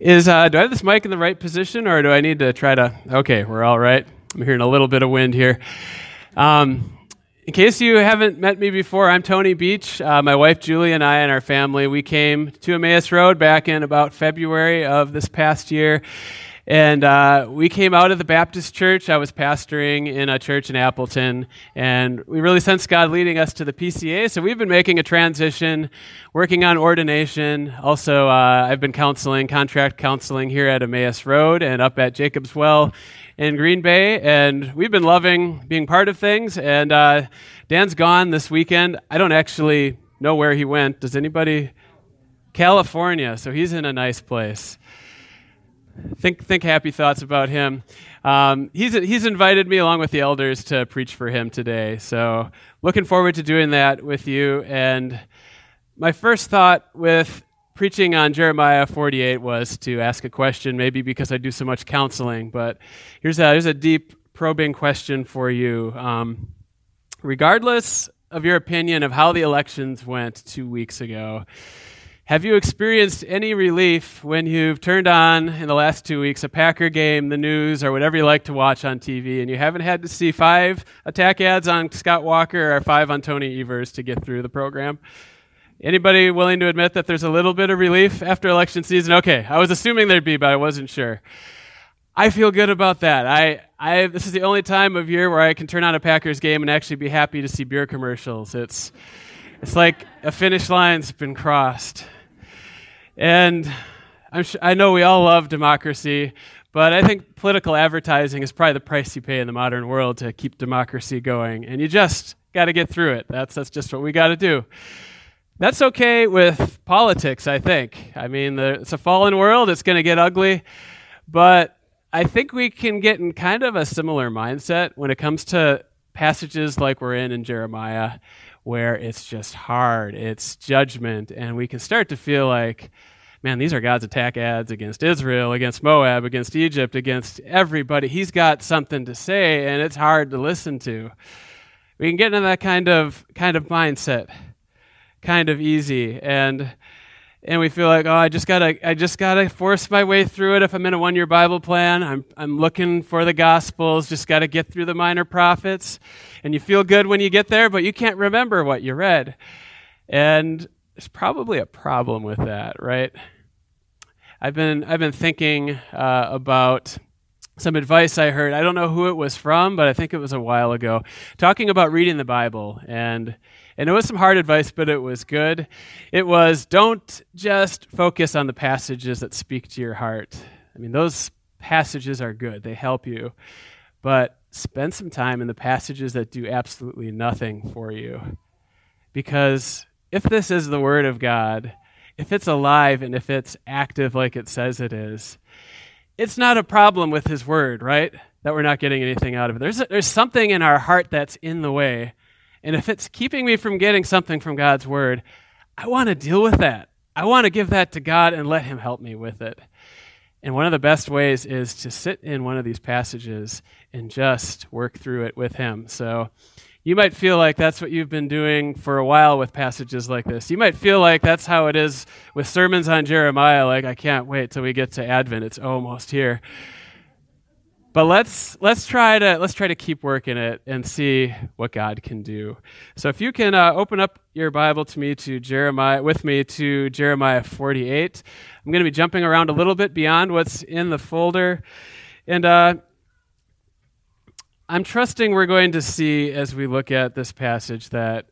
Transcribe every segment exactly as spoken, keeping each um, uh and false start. is, uh, do I have this mic in the right position, or do I need to try to, okay, we're all right. I'm hearing a little bit of wind here. Um, in case you haven't met me before, I'm Tony Beach. Uh, my wife, Julie, and I and our family, we came to Emmaus Road back in about February of this past year. And uh, we came out of the Baptist Church. I was pastoring in a church in Appleton, and we really sensed God leading us to the P C A, so we've been making a transition, working on ordination. Also, uh, I've been counseling, contract counseling here at Emmaus Road and up at Jacob's Well in Green Bay, and we've been loving being part of things, and uh, Dan's gone this weekend. I don't actually know where he went. Does anybody? California, so he's in a nice place. Think think happy thoughts about him. Um, he's he's invited me along with the elders to preach for him today. So looking forward to doing that with you. And my first thought with preaching on Jeremiah forty-eight was to ask a question, maybe because I do so much counseling. But here's a, here's a deep, probing question for you. Um, regardless of your opinion of how the elections went two weeks ago, have you experienced any relief when you've turned on, in the last two weeks, a Packer game, the news, or whatever you like to watch on T V, and you haven't had to see five attack ads on Scott Walker or five on Tony Evers to get through the program? Anybody willing to admit that there's a little bit of relief after election season? Okay, I was assuming there'd be, but I wasn't sure. I feel good about that. I, I this is the only time of year where I can turn on a Packers game and actually be happy to see beer commercials. It's, it's like a finish line's been crossed. And I'm sure, I know we all love democracy, but I think political advertising is probably the price you pay in the modern world to keep democracy going. And you just got to get through it. That's that's just what we got to do. That's okay with politics, I think. I mean, the, it's a fallen world. It's going to get ugly. But I think we can get in kind of a similar mindset when it comes to passages like we're in in Jeremiah, where it's just hard, it's judgment, and we can start to feel like, man, these are God's attack ads against Israel, against Moab, against Egypt, against everybody. He's got something to say, and it's hard to listen to. We can get into that kind of kind of mindset, kind of easy, and and we feel like, oh, I just gotta, I just gotta force my way through it. If I'm in a one-year Bible plan, I'm I'm looking for the Gospels. Just gotta get through the minor prophets, and you feel good when you get there, but you can't remember what you read, and there's probably a problem with that, right? I've been I've been thinking uh, about some advice I heard. I don't know who it was from, but I think it was a while ago, talking about reading the Bible. And And it was some hard advice, but it was good. It was, don't just focus on the passages that speak to your heart. I mean, those passages are good. They help you. But spend some time in the passages that do absolutely nothing for you. Because if this is the Word of God, if it's alive and if it's active like it says it is, it's not a problem with His Word, right? That we're not getting anything out of it. There's, there's something in our heart that's in the way. And if it's keeping me from getting something from God's Word, I want to deal with that. I want to give that to God and let Him help me with it. And one of the best ways is to sit in one of these passages and just work through it with Him. So you might feel like that's what you've been doing for a while with passages like this. You might feel like that's how it is with sermons on Jeremiah, like, I can't wait till we get to Advent. It's almost here. But let's let's try to let's try to keep working it and see what God can do. So if you can uh, open up your Bible to me to Jeremiah with me to Jeremiah forty-eight, I'm going to be jumping around a little bit beyond what's in the folder, and uh, I'm trusting we're going to see as we look at this passage that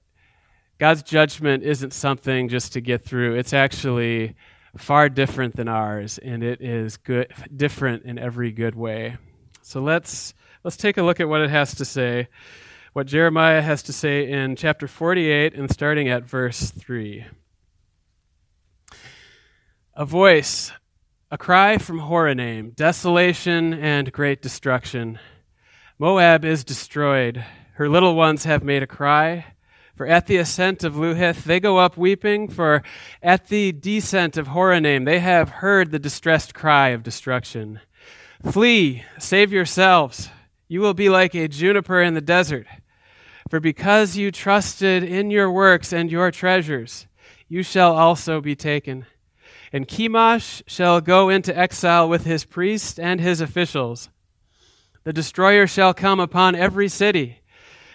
God's judgment isn't something just to get through. It's actually far different than ours, and it is good, different in every good way. So let's let's take a look at what it has to say, what Jeremiah has to say in chapter forty-eight and starting at verse three. A voice, a cry from Horonaim, desolation and great destruction. Moab is destroyed. Her little ones have made a cry. For at the ascent of Luhith they go up weeping, for at the descent of Horonaim they have heard the distressed cry of destruction. Flee, save yourselves. You will be like a juniper in the desert. For because you trusted in your works and your treasures, you shall also be taken. and Chemosh shall go into exile with his priests and his officials. The destroyer shall come upon every city,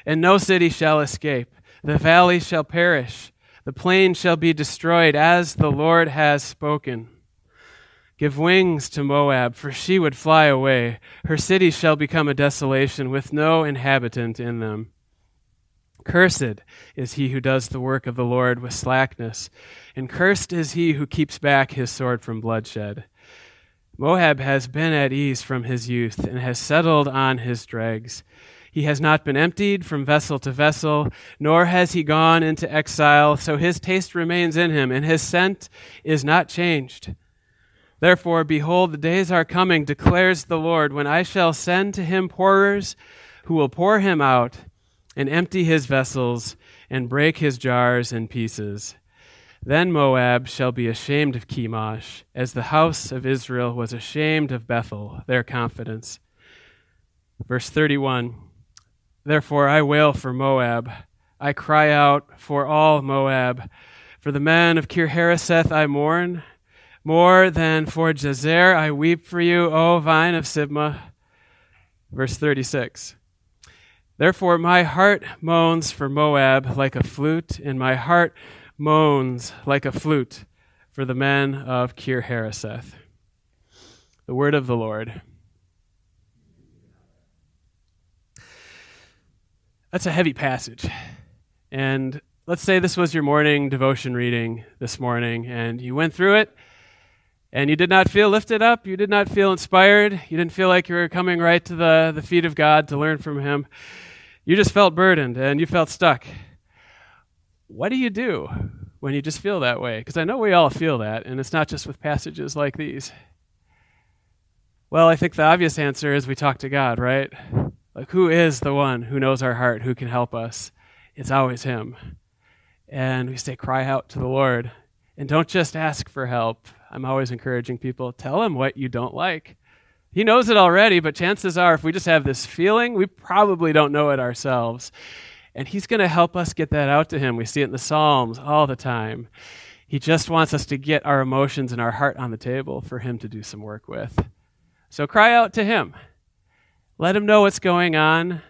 and no city shall escape. The valley shall perish. The plain shall be destroyed, as the Lord has spoken. Give wings to Moab, for she would fly away. Her cities shall become a desolation with no inhabitant in them. Cursed is he who does the work of the Lord with slackness, and cursed is he who keeps back his sword from bloodshed. Moab has been at ease from his youth and has settled on his dregs. He has not been emptied from vessel to vessel, nor has he gone into exile, so his taste remains in him, and his scent is not changed. Therefore, behold, the days are coming, declares the Lord, when I shall send to him pourers who will pour him out and empty his vessels and break his jars in pieces. Then Moab shall be ashamed of Chemosh, as the house of Israel was ashamed of Bethel, their confidence. Verse thirty-one, therefore I wail for Moab, I cry out for all Moab. For the men of Kir-hareseth I mourn, more than for Jazer I weep for you, O vine of Sibma. Verse thirty-six, therefore my heart moans for Moab like a flute, and my heart moans like a flute for the men of Kir-hareseth. The word of the Lord. That's a heavy passage. And let's say this was your morning devotion reading this morning, and you went through it, and you did not feel lifted up, you did not feel inspired, you didn't feel like you were coming right to the, the feet of God to learn from him. You just felt burdened, and you felt stuck. What do you do when you just feel that way? Because I know we all feel that, and it's not just with passages like these. Well, I think the obvious answer is we talk to God, right? Like, who is the one who knows our heart, who can help us? It's always him. And we say, cry out to the Lord. And don't just ask for help. I'm always encouraging people, tell him what you don't like. He knows it already, but chances are, if we just have this feeling, we probably don't know it ourselves. And he's going to help us get that out to him. We see it in the Psalms all the time. He just wants us to get our emotions and our heart on the table for him to do some work with. So cry out to him. Let him know what's going on.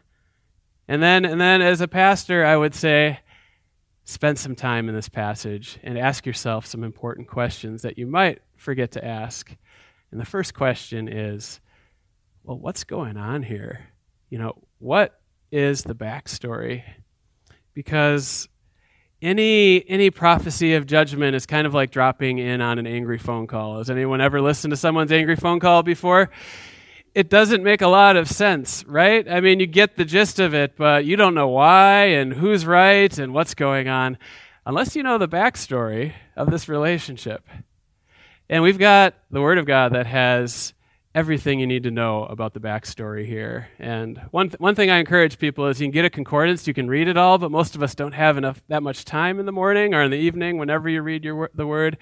And then, and then as a pastor, I would say, spend some time in this passage and ask yourself some important questions that you might forget to ask. And the first question is, well, what's going on here? You know, what is the backstory? Because any any prophecy of judgment is kind of like dropping in on an angry phone call. Has anyone ever listened to someone's angry phone call before? It doesn't make a lot of sense, right? I mean, you get the gist of it, but you don't know why and who's right and what's going on unless you know the backstory of this relationship. And we've got the Word of God that has everything you need to know about the backstory here. And one th- one thing I encourage people is you can get a concordance, you can read it all, but most of us don't have enough that much time in the morning or in the evening whenever you read your the Word.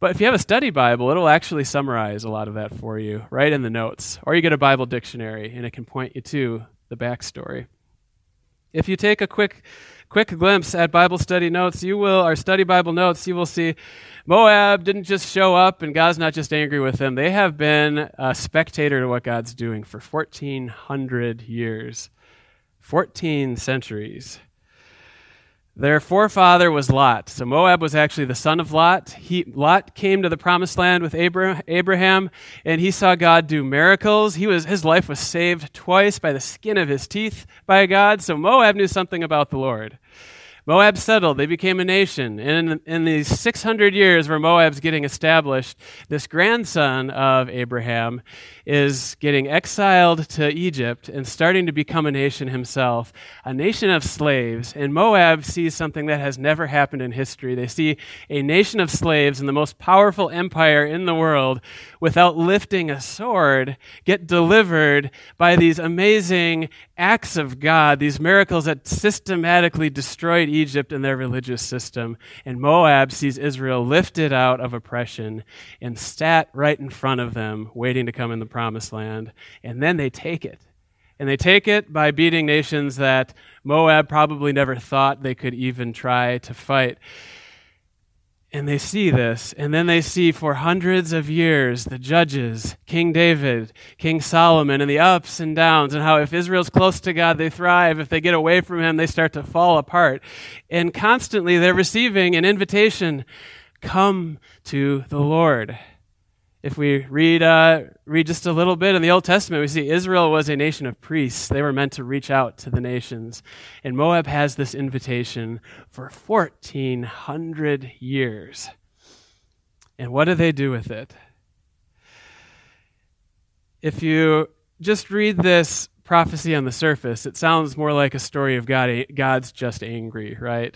But if you have a study Bible, it'll actually summarize a lot of that for you right in the notes. Or you get a Bible dictionary, and it can point you to the backstory. If you take a quick quick glimpse at Bible study notes, you will, or study Bible notes, you will see Moab didn't just show up, and God's not just angry with them. They have been a spectator to what God's doing for fourteen hundred years, fourteen centuries. Their forefather was Lot. So Moab was actually the son of Lot. He, Lot came to the promised land with Abraham, and he saw God do miracles. He was his life was saved twice by the skin of his teeth by God. So Moab knew something about the Lord. Moab settled. They became a nation. And in, in these six hundred years where Moab's getting established, this grandson of Abraham is getting exiled to Egypt and starting to become a nation himself, a nation of slaves. And Moab sees something that has never happened in history. They see a nation of slaves in the most powerful empire in the world without lifting a sword get delivered by these amazing acts of God, these miracles that systematically destroyed Egypt and their religious system. And Moab sees Israel lifted out of oppression and sat right in front of them, waiting to come in the promised land. And then they take it. And they take it by beating nations that Moab probably never thought they could even try to fight. And they see this, and then they see for hundreds of years the judges, King David, King Solomon, and the ups and downs, and how if Israel's close to God, they thrive. If they get away from him, they start to fall apart. And constantly they're receiving an invitation, come to the Lord. If we read uh, read just a little bit in the Old Testament, we see Israel was a nation of priests. They were meant to reach out to the nations. And Moab has this invitation for fourteen hundred years. And what do they do with it? If you just read this prophecy on the surface, it sounds more like a story of God. God's just angry, right?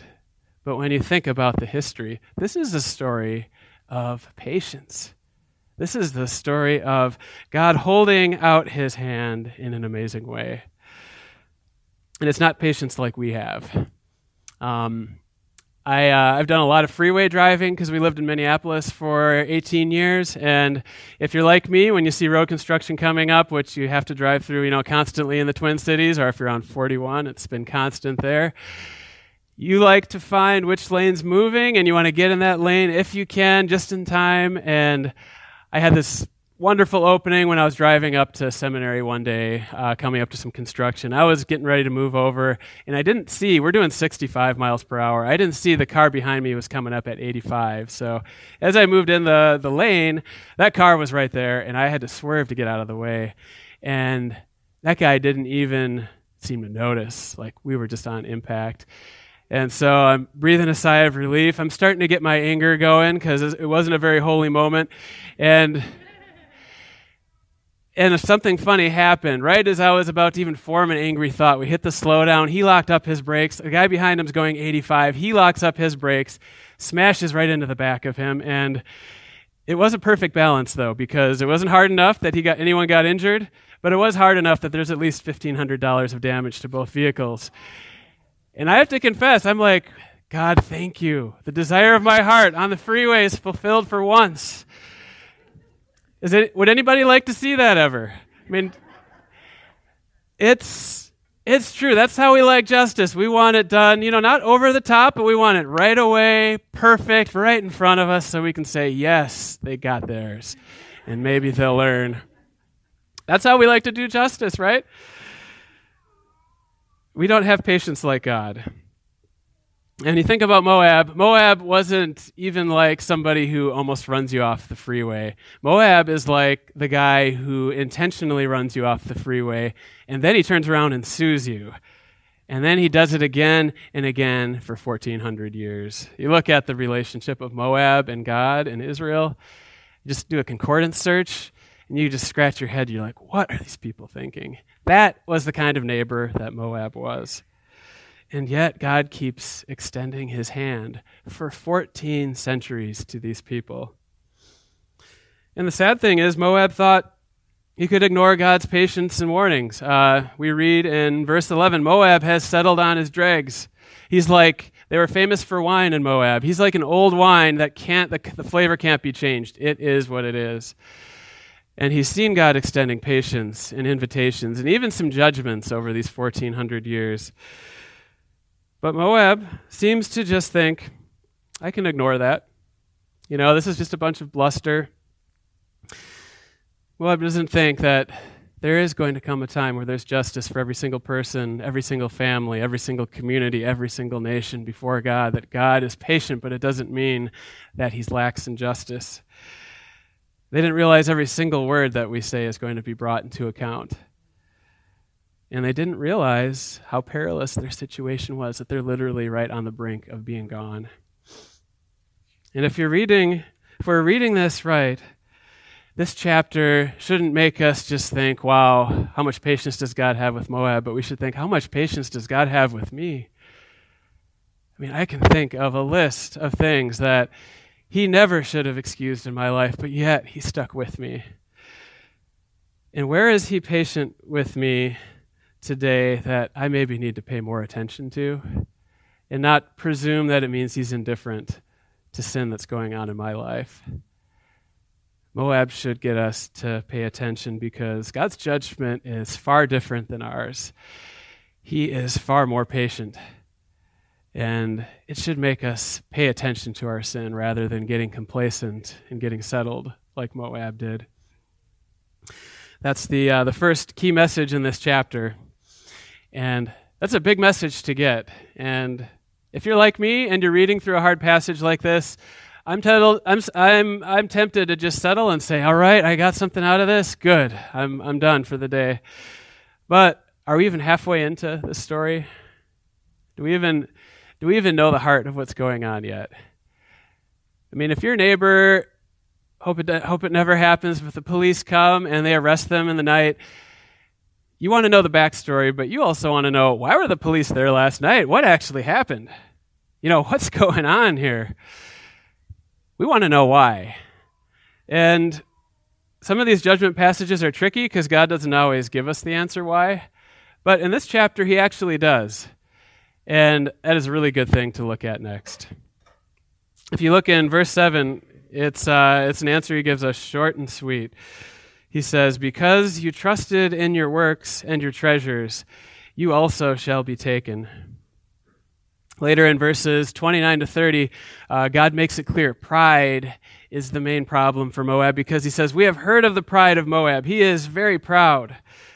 But when you think about the history, this is a story of patience. This is the story of God holding out his hand in an amazing way. And it's not patience like we have. Um, I, uh, I've done a lot of freeway driving because we lived in Minneapolis for eighteen years. And if you're like me, when you see road construction coming up, which you have to drive through, you know, constantly in the Twin Cities, or if you're on forty-one, it's been constant there. You like to find which lane's moving, and you want to get in that lane if you can, just in time. And I had this wonderful opening when I was driving up to seminary one day, uh, coming up to some construction. I was getting ready to move over, and I didn't see, we're doing sixty-five miles per hour. I didn't see the car behind me was coming up at eighty-five. So as I moved in the, the lane, that car was right there, and I had to swerve to get out of the way. And that guy didn't even seem to notice. Like, we were just on impact. And so I'm breathing a sigh of relief. I'm starting to get my anger going because it wasn't a very holy moment. And and something funny happened. Right as I was about to even form an angry thought, we hit the slowdown. He locked up his brakes. The guy behind him is going eighty-five. He locks up his brakes, smashes right into the back of him. And it was a perfect balance, though, because it wasn't hard enough that he got anyone got injured, but it was hard enough that there's at least fifteen hundred dollars of damage to both vehicles. And I have to confess, I'm like, God, thank you. The desire of my heart on the freeway is fulfilled for once. Is it? Would anybody like to see that ever? I mean, it's it's true. That's how we like justice. We want it done, you know, not over the top, but we want it right away, perfect, right in front of us so we can say, yes, they got theirs, and maybe they'll learn. That's how we like to do justice, right? We don't have patience like God. And you think about Moab, Moab wasn't even like somebody who almost runs you off the freeway. Moab is like the guy who intentionally runs you off the freeway, and then he turns around and sues you. And then he does it again and again for fourteen hundred years. You look at the relationship of Moab and God and Israel, you just do a concordance search, and you just scratch your head. You're like, what are these people thinking? That was the kind of neighbor that Moab was. And yet God keeps extending his hand for fourteen centuries to these people. And the sad thing is Moab thought he could ignore God's patience and warnings. Uh, we read in verse eleven, Moab has settled on his dregs. He's like, they were famous for wine in Moab. He's like an old wine that can't, the, the flavor can't be changed. It is what it is. And he's seen God extending patience and invitations and even some judgments over these fourteen hundred years. But Moab seems to just think, I can ignore that. You know, this is just a bunch of bluster. Moab doesn't think that there is going to come a time where there's justice for every single person, every single family, every single community, every single nation before God, that God is patient, but it doesn't mean that he's lax in justice. They didn't realize every single word that we say is going to be brought into account. And they didn't realize how perilous their situation was, that they're literally right on the brink of being gone. And if you're reading, if we're reading this right, this chapter shouldn't make us just think, wow, how much patience does God have with Moab? But we should think, how much patience does God have with me? I mean, I can think of a list of things that he never should have excused in my life, but yet he stuck with me. And where is he patient with me today that I maybe need to pay more attention to and not presume that it means he's indifferent to sin that's going on in my life? Moab should get us to pay attention because God's judgment is far different than ours. He is far more patient. And it should make us pay attention to our sin rather than getting complacent and getting settled like Moab did. That's the uh, the first key message in this chapter. And that's a big message to get. And if you're like me and you're reading through a hard passage like this, I'm, tittled, I'm, I'm, I'm tempted to just settle and say, all right, I got something out of this. Good. I'm, I'm done for the day. But are we even halfway into this story? Do we even... Do we even know the heart of what's going on yet? I mean, if your neighbor, hope it hope it never happens, but the police come and they arrest them in the night, you want to know the backstory, but you also want to know, why were the police there last night? What actually happened? You know, what's going on here? We want to know why. And some of these judgment passages are tricky because God doesn't always give us the answer why. But in this chapter, he actually does. And that is a really good thing to look at next. If you look in verse seven, it's uh, it's an answer he gives us, short and sweet. He says, because you trusted in your works and your treasures, you also shall be taken. Later in verses twenty-nine to thirty, uh, God makes it clear pride is the main problem for Moab, because he says, we have heard of the pride of Moab. He is very proud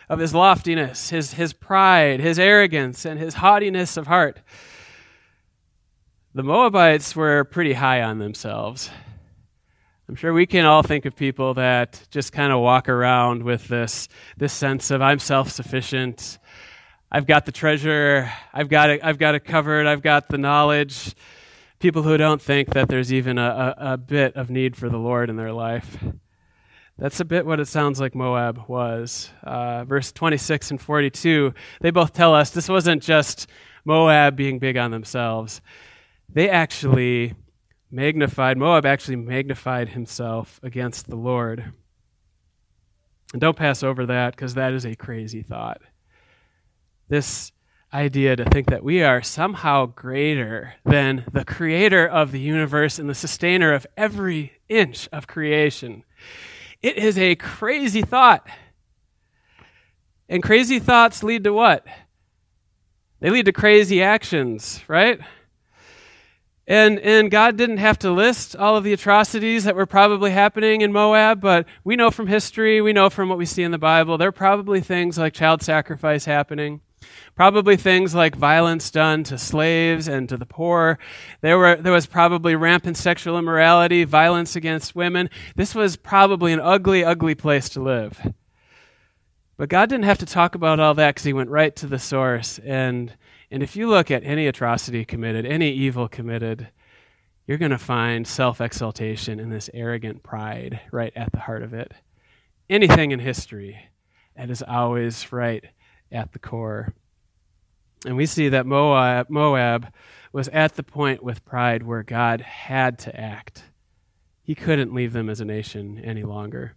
of his loftiness, his his pride, his arrogance, and his haughtiness of heart. The Moabites were pretty high on themselves. I'm sure we can all think of people that just kind of walk around with this, this sense of, I'm self-sufficient, I've got the treasure, I've got it, I've got it covered, I've got the knowledge. People who don't think that there's even a, a, a bit of need for the Lord in their life. That's a bit what it sounds like Moab was. Uh, verse twenty-six and forty-two, they both tell us this wasn't just Moab being big on themselves. They actually magnified, Moab actually magnified himself against the Lord. And don't pass over that, because that is a crazy thought. This idea to think that we are somehow greater than the creator of the universe and the sustainer of every inch of creation. It is a crazy thought. And crazy thoughts lead to what? They lead to crazy actions, right? And and God didn't have to list all of the atrocities that were probably happening in Moab, but we know from history, we know from what we see in the Bible, there are probably things like child sacrifice happening, probably things like violence done to slaves and to the poor. There were there was probably rampant sexual immorality, violence against women. This was probably an ugly, ugly place to live. But God didn't have to talk about all that, because he went right to the source. And And if you look at any atrocity committed, any evil committed, you're going to find self-exaltation and this arrogant pride right at the heart of it. Anything in history, that is always right at the core. And we see that Moab, Moab was at the point with pride where God had to act. He couldn't leave them as a nation any longer.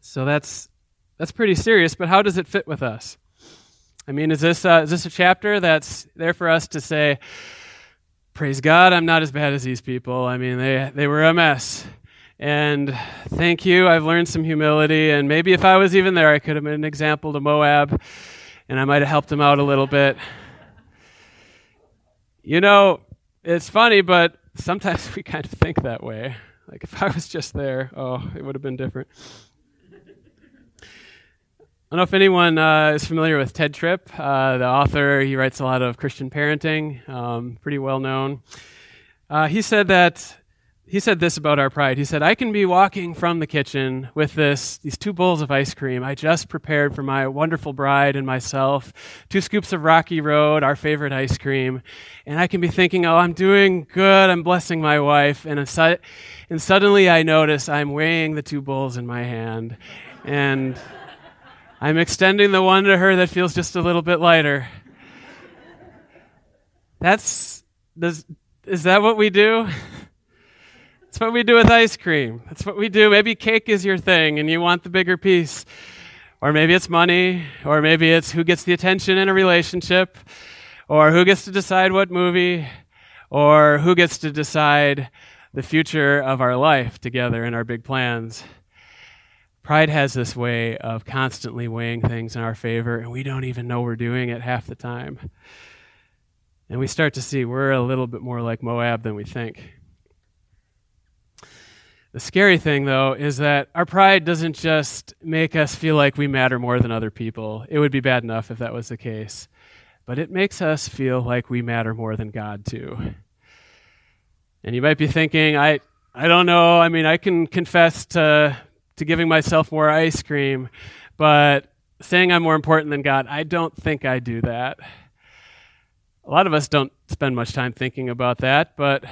So that's that's pretty serious, but how does it fit with us? I mean, is this uh, is this a chapter that's there for us to say, praise God, I'm not as bad as these people. I mean, they, they were a mess. And thank you, I've learned some humility. And maybe if I was even there, I could have been an example to Moab, and I might have helped him out a little bit. You know, it's funny, but sometimes we kind of think that way. Like, if I was just there, oh, it would have been different. I don't know if anyone uh, is familiar with Ted Tripp, uh, the author. He writes a lot of Christian parenting, um, pretty well known. Uh, he said that he said this about our pride. He said, "I can be walking from the kitchen with this these two bowls of ice cream I just prepared for my wonderful bride and myself, two scoops of Rocky Road, our favorite ice cream, and I can be thinking, oh, I'm doing good, I'm blessing my wife, and su- and suddenly I notice I'm weighing the two bowls in my hand, and." I'm extending the one to her that feels just a little bit lighter. That's, does, is that what we do? That's what we do with ice cream. That's what we do. Maybe cake is your thing and you want the bigger piece. Or maybe it's money. Or maybe it's who gets the attention in a relationship. Or who gets to decide what movie. Or who gets to decide the future of our life together and our big plans. Pride has this way of constantly weighing things in our favor, and we don't even know we're doing it half the time. And we start to see we're a little bit more like Moab than we think. The scary thing, though, is that our pride doesn't just make us feel like we matter more than other people. It would be bad enough if that was the case. But it makes us feel like we matter more than God, too. And you might be thinking, I I don't know. I mean, I can confess to, to giving myself more ice cream, but saying I'm more important than God, I don't think I do that. A lot of us don't spend much time thinking about that, but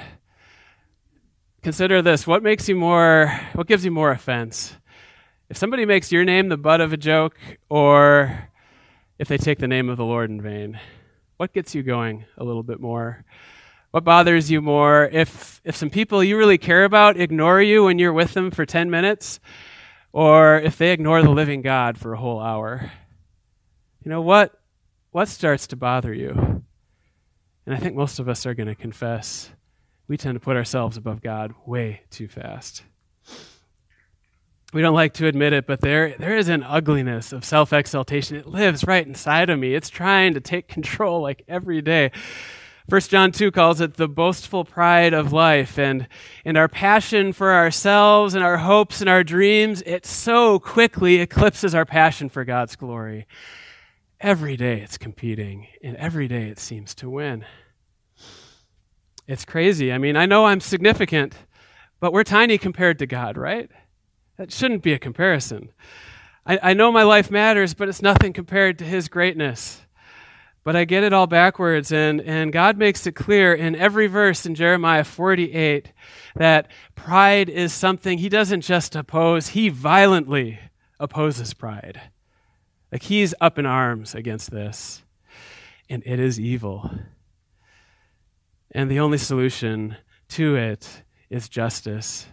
consider this. What makes you more, what gives you more offense? If somebody makes your name the butt of a joke, or if they take the name of the Lord in vain, what gets you going a little bit more? What bothers you more? If if some people you really care about ignore you when you're with them for ten minutes, or if they ignore the living God for a whole hour? You know, what, what starts to bother you? And I think most of us are going to confess we tend to put ourselves above God way too fast. We don't like to admit it, but there, there is an ugliness of self-exaltation. It lives right inside of me. It's trying to take control like every day. First John two calls it the boastful pride of life, and, and our passion for ourselves and our hopes and our dreams, it so quickly eclipses our passion for God's glory. Every day it's competing, and every day it seems to win. It's crazy. I mean, I know I'm significant, but we're tiny compared to God, right? That shouldn't be a comparison. I, I know my life matters, but it's nothing compared to His greatness. But I get it all backwards, and, and God makes it clear in every verse in Jeremiah forty-eight that pride is something He doesn't just oppose, He violently opposes pride. Like, He's up in arms against this, and it is evil. And the only solution to it is justice.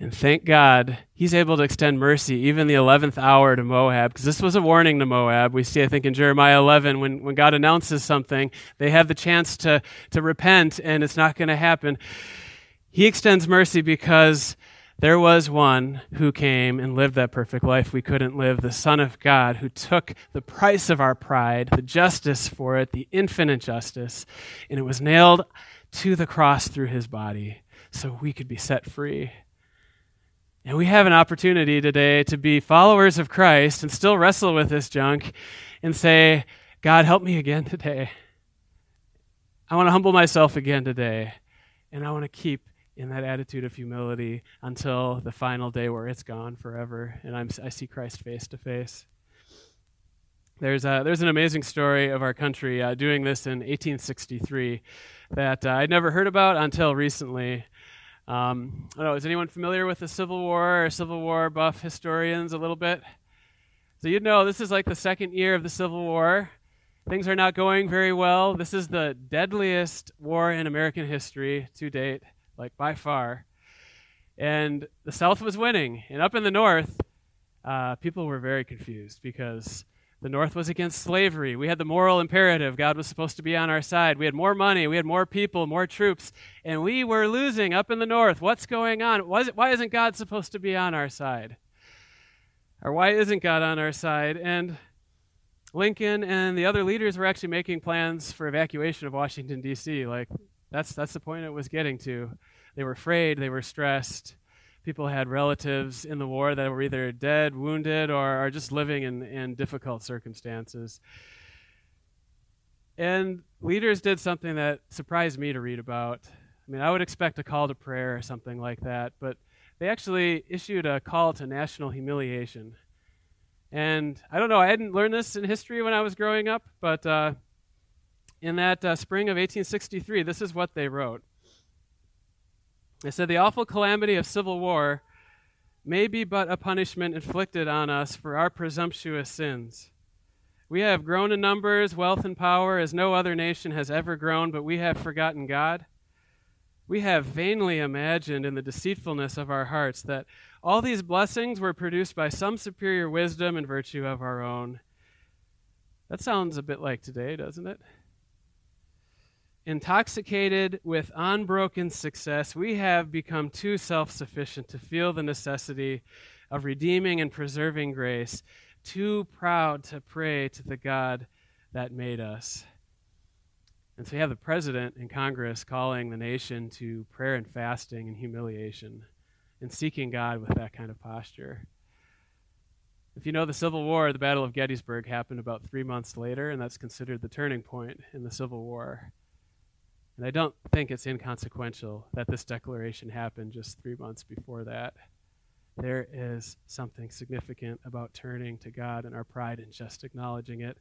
And thank God, He's able to extend mercy even the eleventh hour to Moab, because this was a warning to Moab. We see, I think, in Jeremiah eleven, when, when God announces something, they have the chance to, to repent, and it's not going to happen. He extends mercy because there was one who came and lived that perfect life we couldn't live, the Son of God, who took the price of our pride, the justice for it, the infinite justice, and it was nailed to the cross through His body so we could be set free. And we have an opportunity today to be followers of Christ and still wrestle with this junk and say, God, help me again today. I want to humble myself again today, and I want to keep in that attitude of humility until the final day where it's gone forever and I'm, I see Christ face to face. There's a, there's an amazing story of our country uh, doing this in eighteen sixty-three that uh, I'd never heard about until recently. Um, I don't know, is anyone familiar with the Civil War or Civil War buff historians a little bit? So you'd know this is like the second year of the Civil War. Things are not going very well. This is the deadliest war in American history to date. Like, by far. And the South was winning. And up in the North, uh, people were very confused because the North was against slavery. We had the moral imperative. God was supposed to be on our side. We had more money. We had more people, more troops. And we were losing up in the North. What's going on? Why, is it, why isn't God supposed to be on our side? Or why isn't God on our side? And Lincoln and the other leaders were actually making plans for evacuation of Washington, D C Like, that's that's the point it was getting to. They were afraid. They were stressed. People had relatives in the war that were either dead, wounded, or are just living in, in difficult circumstances. And leaders did something that surprised me to read about. I mean, I would expect a call to prayer or something like that, but they actually issued a call to national humiliation. And I don't know, I hadn't learned this in history when I was growing up, but uh, in that uh, spring of eighteen sixty-three, this is what they wrote. They said, "The awful calamity of civil war may be but a punishment inflicted on us for our presumptuous sins. We have grown in numbers, wealth, and power as no other nation has ever grown, but we have forgotten God. We have vainly imagined in the deceitfulness of our hearts that all these blessings were produced by some superior wisdom and virtue of our own." That sounds a bit like today, doesn't it? "Intoxicated with unbroken success, we have become too self-sufficient to feel the necessity of redeeming and preserving grace, too proud to pray to the God that made us." And so you have the president and Congress calling the nation to prayer and fasting and humiliation and seeking God with that kind of posture. If you know the Civil War, the Battle of Gettysburg happened about three months later, and that's considered the turning point in the Civil War. And I don't think it's inconsequential that this declaration happened just three months before that. There is something significant about turning to God and our pride and just acknowledging it.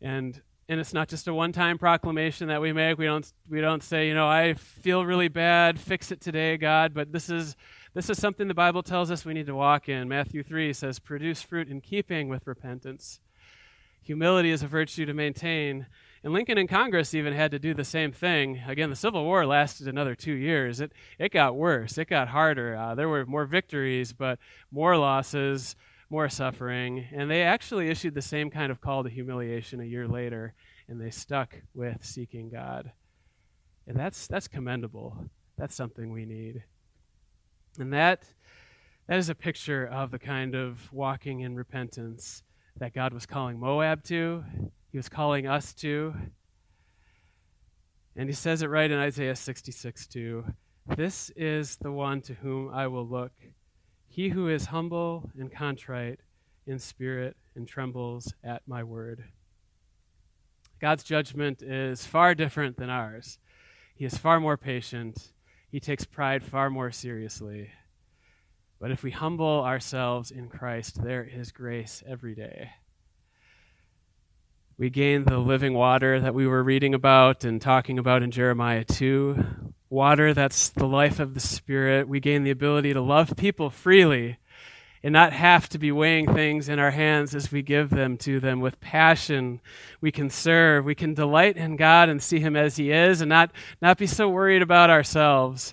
And And it's not just a one-time proclamation that we make. We don't we don't say, you know, I feel really bad, fix it today, God. But this is this is something the Bible tells us we need to walk in. Matthew three says, produce fruit in keeping with repentance. Humility is a virtue to maintain. And Lincoln and Congress even had to do the same thing. Again, the Civil War lasted another two years. It it got worse. It got harder. Uh, there were more victories, but more losses, more suffering, and they actually issued the same kind of call to humiliation a year later, and they stuck with seeking God. And that's that's commendable. That's something we need. And that that is a picture of the kind of walking in repentance that God was calling Moab to, he was calling us to. And he says it right in Isaiah sixty-six two, this is the one to whom I will look, he who is humble and contrite in spirit and trembles at my word. God's judgment is far different than ours. He is far more patient. He takes pride far more seriously. But if we humble ourselves in Christ, there is grace every day. We gain the living water that we were reading about and talking about in Jeremiah two. Water, that's the life of the Spirit. We gain the ability to love people freely and not have to be weighing things in our hands as we give them to them with passion. We can serve. We can delight in God and see him as he is and not, not be so worried about ourselves.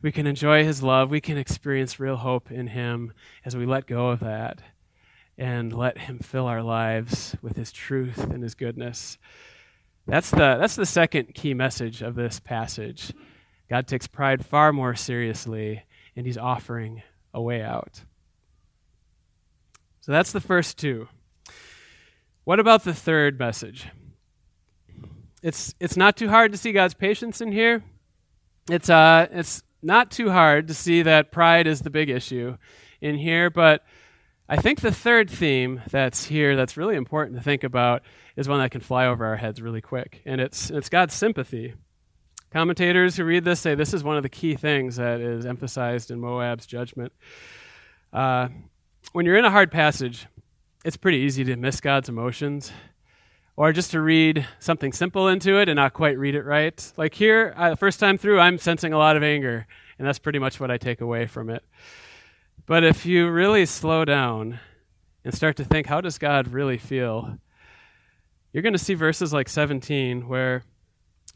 We can enjoy his love. We can experience real hope in him as we let go of that and let him fill our lives with his truth and his goodness. That's the, that's the second key message of this passage. God takes pride far more seriously, and he's offering a way out. So that's the first two. What about the third message? It's it's not too hard to see God's patience in here. It's uh it's not too hard to see that pride is the big issue in here, but I think the third theme that's here that's really important to think about is one that can fly over our heads really quick, and it's it's God's sympathy. Commentators who read this say this is one of the key things that is emphasized in Moab's judgment. Uh, when you're in a hard passage, it's pretty easy to miss God's emotions or just to read something simple into it and not quite read it right. Like here, the first time through, I'm sensing a lot of anger, and that's pretty much what I take away from it. But if you really slow down and start to think, how does God really feel? You're going to see verses like seventeen where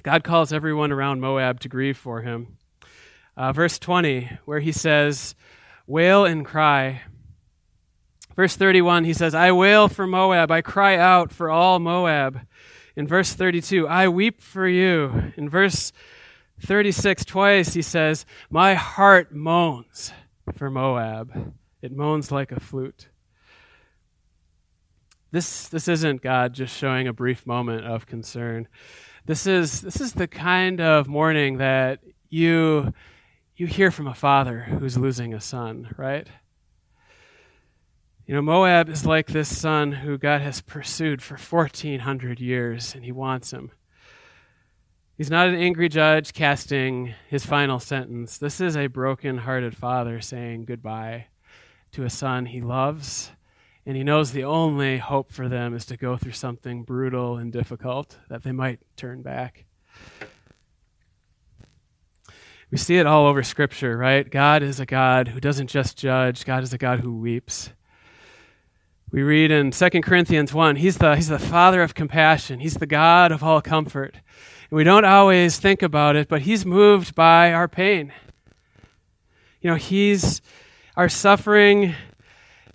God calls everyone around Moab to grieve for him. Uh, verse twenty, where he says, wail and cry. Verse thirty-one, he says, I wail for Moab. I cry out for all Moab. In verse thirty-two, I weep for you. In verse thirty-six, twice, he says, my heart moans for Moab. It moans like a flute. This, this isn't God just showing a brief moment of concern. This is this is the kind of mourning that you you hear from a father who's losing a son, right? You know, Moab is like this son who God has pursued for fourteen hundred years, and he wants him. He's not an angry judge casting his final sentence. This is a broken-hearted father saying goodbye to a son he loves, and he knows the only hope for them is to go through something brutal and difficult that they might turn back. We see it all over Scripture, right? God is a God who doesn't just judge. God is a God who weeps. We read in Second Corinthians one, he's the, he's the Father of compassion. He's the God of all comfort. And we don't always think about it, but he's moved by our pain. You know, he's our suffering.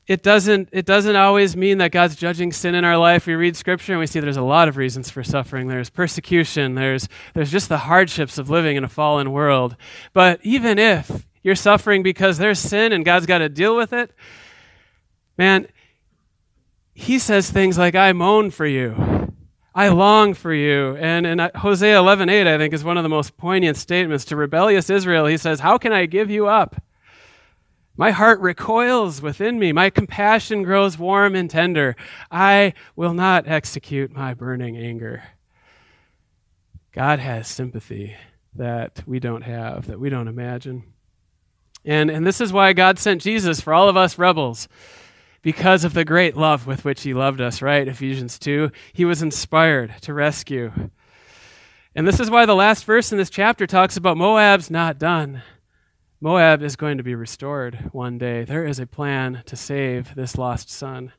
It doesn't it doesn't always mean that God's judging sin in our life. We read Scripture and we see there's a lot of reasons for suffering. There's persecution. There's there's just the hardships of living in a fallen world. But even if you're suffering because there's sin and God's got to deal with it, man, he says things like, I moan for you. I long for you. And in Hosea eleven eight, I think, is one of the most poignant statements to rebellious Israel. He says, how can I give you up? My heart recoils within me. My compassion grows warm and tender. I will not execute my burning anger. God has sympathy that we don't have, that we don't imagine. And, and this is why God sent Jesus for all of us rebels, because of the great love with which he loved us, right? Ephesians two, he was inspired to rescue. And this is why the last verse in this chapter talks about Moab's not done. Moab is going to be restored one day. There is a plan to save this lost son.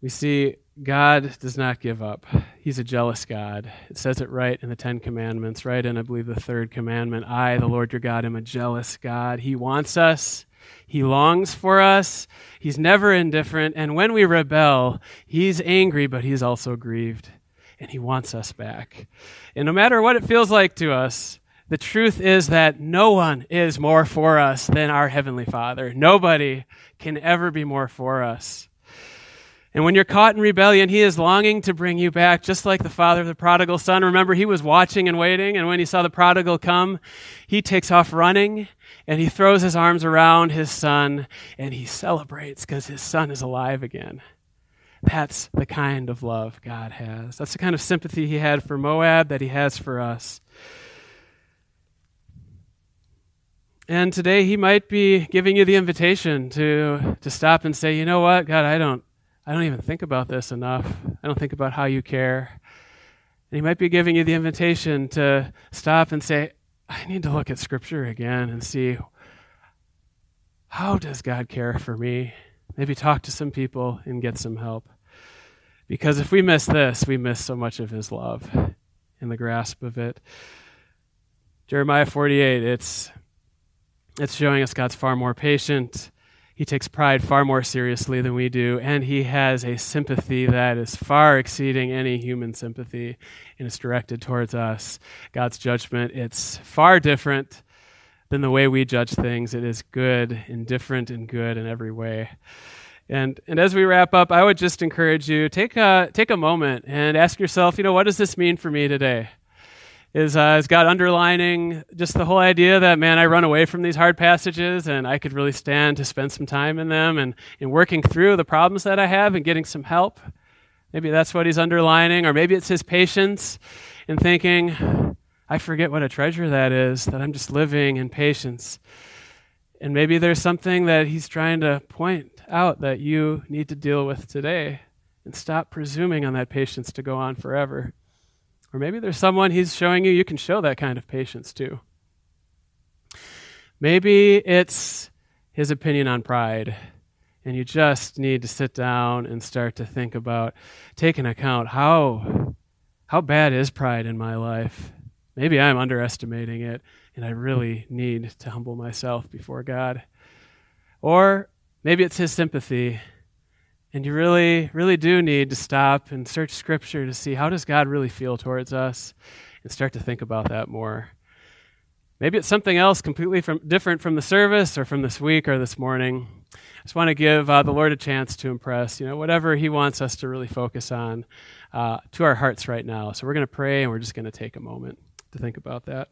We see God does not give up. He's a jealous God. It says it right in the Ten Commandments, right in, I believe, the third commandment. I, the Lord your God, am a jealous God. He wants us. He longs for us. He's never indifferent. And when we rebel, he's angry, but he's also grieved. And he wants us back. And no matter what it feels like to us, the truth is that no one is more for us than our Heavenly Father. Nobody can ever be more for us. And when you're caught in rebellion, he is longing to bring you back, just like the father of the prodigal son. Remember, he was watching and waiting, and when he saw the prodigal come, he takes off running, and he throws his arms around his son, and he celebrates because his son is alive again. That's the kind of love God has. That's the kind of sympathy he had for Moab that he has for us. And today, he might be giving you the invitation to, to stop and say, you know what, God, I don't, I don't even think about this enough. I don't think about how you care. And he might be giving you the invitation to stop and say, I need to look at Scripture again and see, how does God care for me? Maybe talk to some people and get some help. Because if we miss this, we miss so much of his love in the grasp of it. Jeremiah forty-eight, it's, it's showing us God's far more patient. He takes pride far more seriously than we do, and he has a sympathy that is far exceeding any human sympathy, and it's directed towards us. God's judgment, it's far different than the way we judge things. It is good and different and good in every way. And and as we wrap up, I would just encourage you, take a, take a moment and ask yourself, you know, what does this mean for me today? Is, uh, is God underlining just the whole idea that, man, I run away from these hard passages and I could really stand to spend some time in them and, and working through the problems that I have and getting some help? Maybe that's what he's underlining, or maybe it's his patience in thinking, I forget what a treasure that is, that I'm just living in patience. And maybe there's something that he's trying to point out that you need to deal with today, and stop presuming on that patience to go on forever. Or maybe there's someone he's showing you you can show that kind of patience to. Maybe it's his opinion on pride, and you just need to sit down and start to think about, take an account, how, how bad is pride in my life? Maybe I'm underestimating it, and I really need to humble myself before God. Or maybe it's his sympathy. And you really, really do need to stop and search Scripture to see, how does God really feel towards us, and start to think about that more. Maybe it's something else completely from, different from the service or from this week or this morning. I just want to give uh, the Lord a chance to impress, you know, whatever he wants us to really focus on uh, to our hearts right now. So we're going to pray, and we're just going to take a moment to think about that.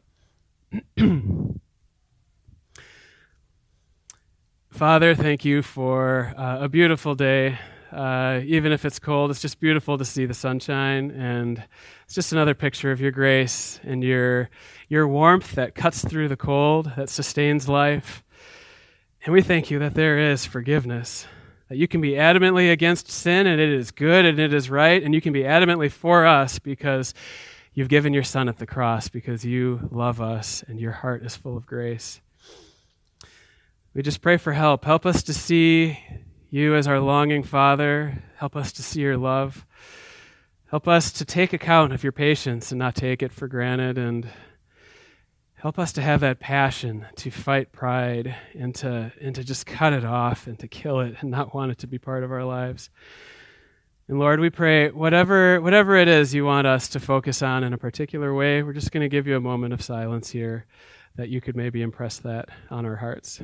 Father, thank you for uh, a beautiful day. Uh, even if it's cold, it's just beautiful to see the sunshine, and it's just another picture of your grace and your your warmth that cuts through the cold, that sustains life. And we thank you that there is forgiveness, that you can be adamantly against sin, and it is good and it is right, and you can be adamantly for us because you've given your Son at the cross, because you love us and your heart is full of grace. We just pray for help. Help us to see you as our longing Father. Help us to see your love. Help us to take account of your patience and not take it for granted. And help us to have that passion to fight pride and to, and to just cut it off and to kill it and not want it to be part of our lives. And Lord, we pray, whatever, whatever it is you want us to focus on in a particular way, we're just going to give you a moment of silence here, that you could maybe impress that on our hearts.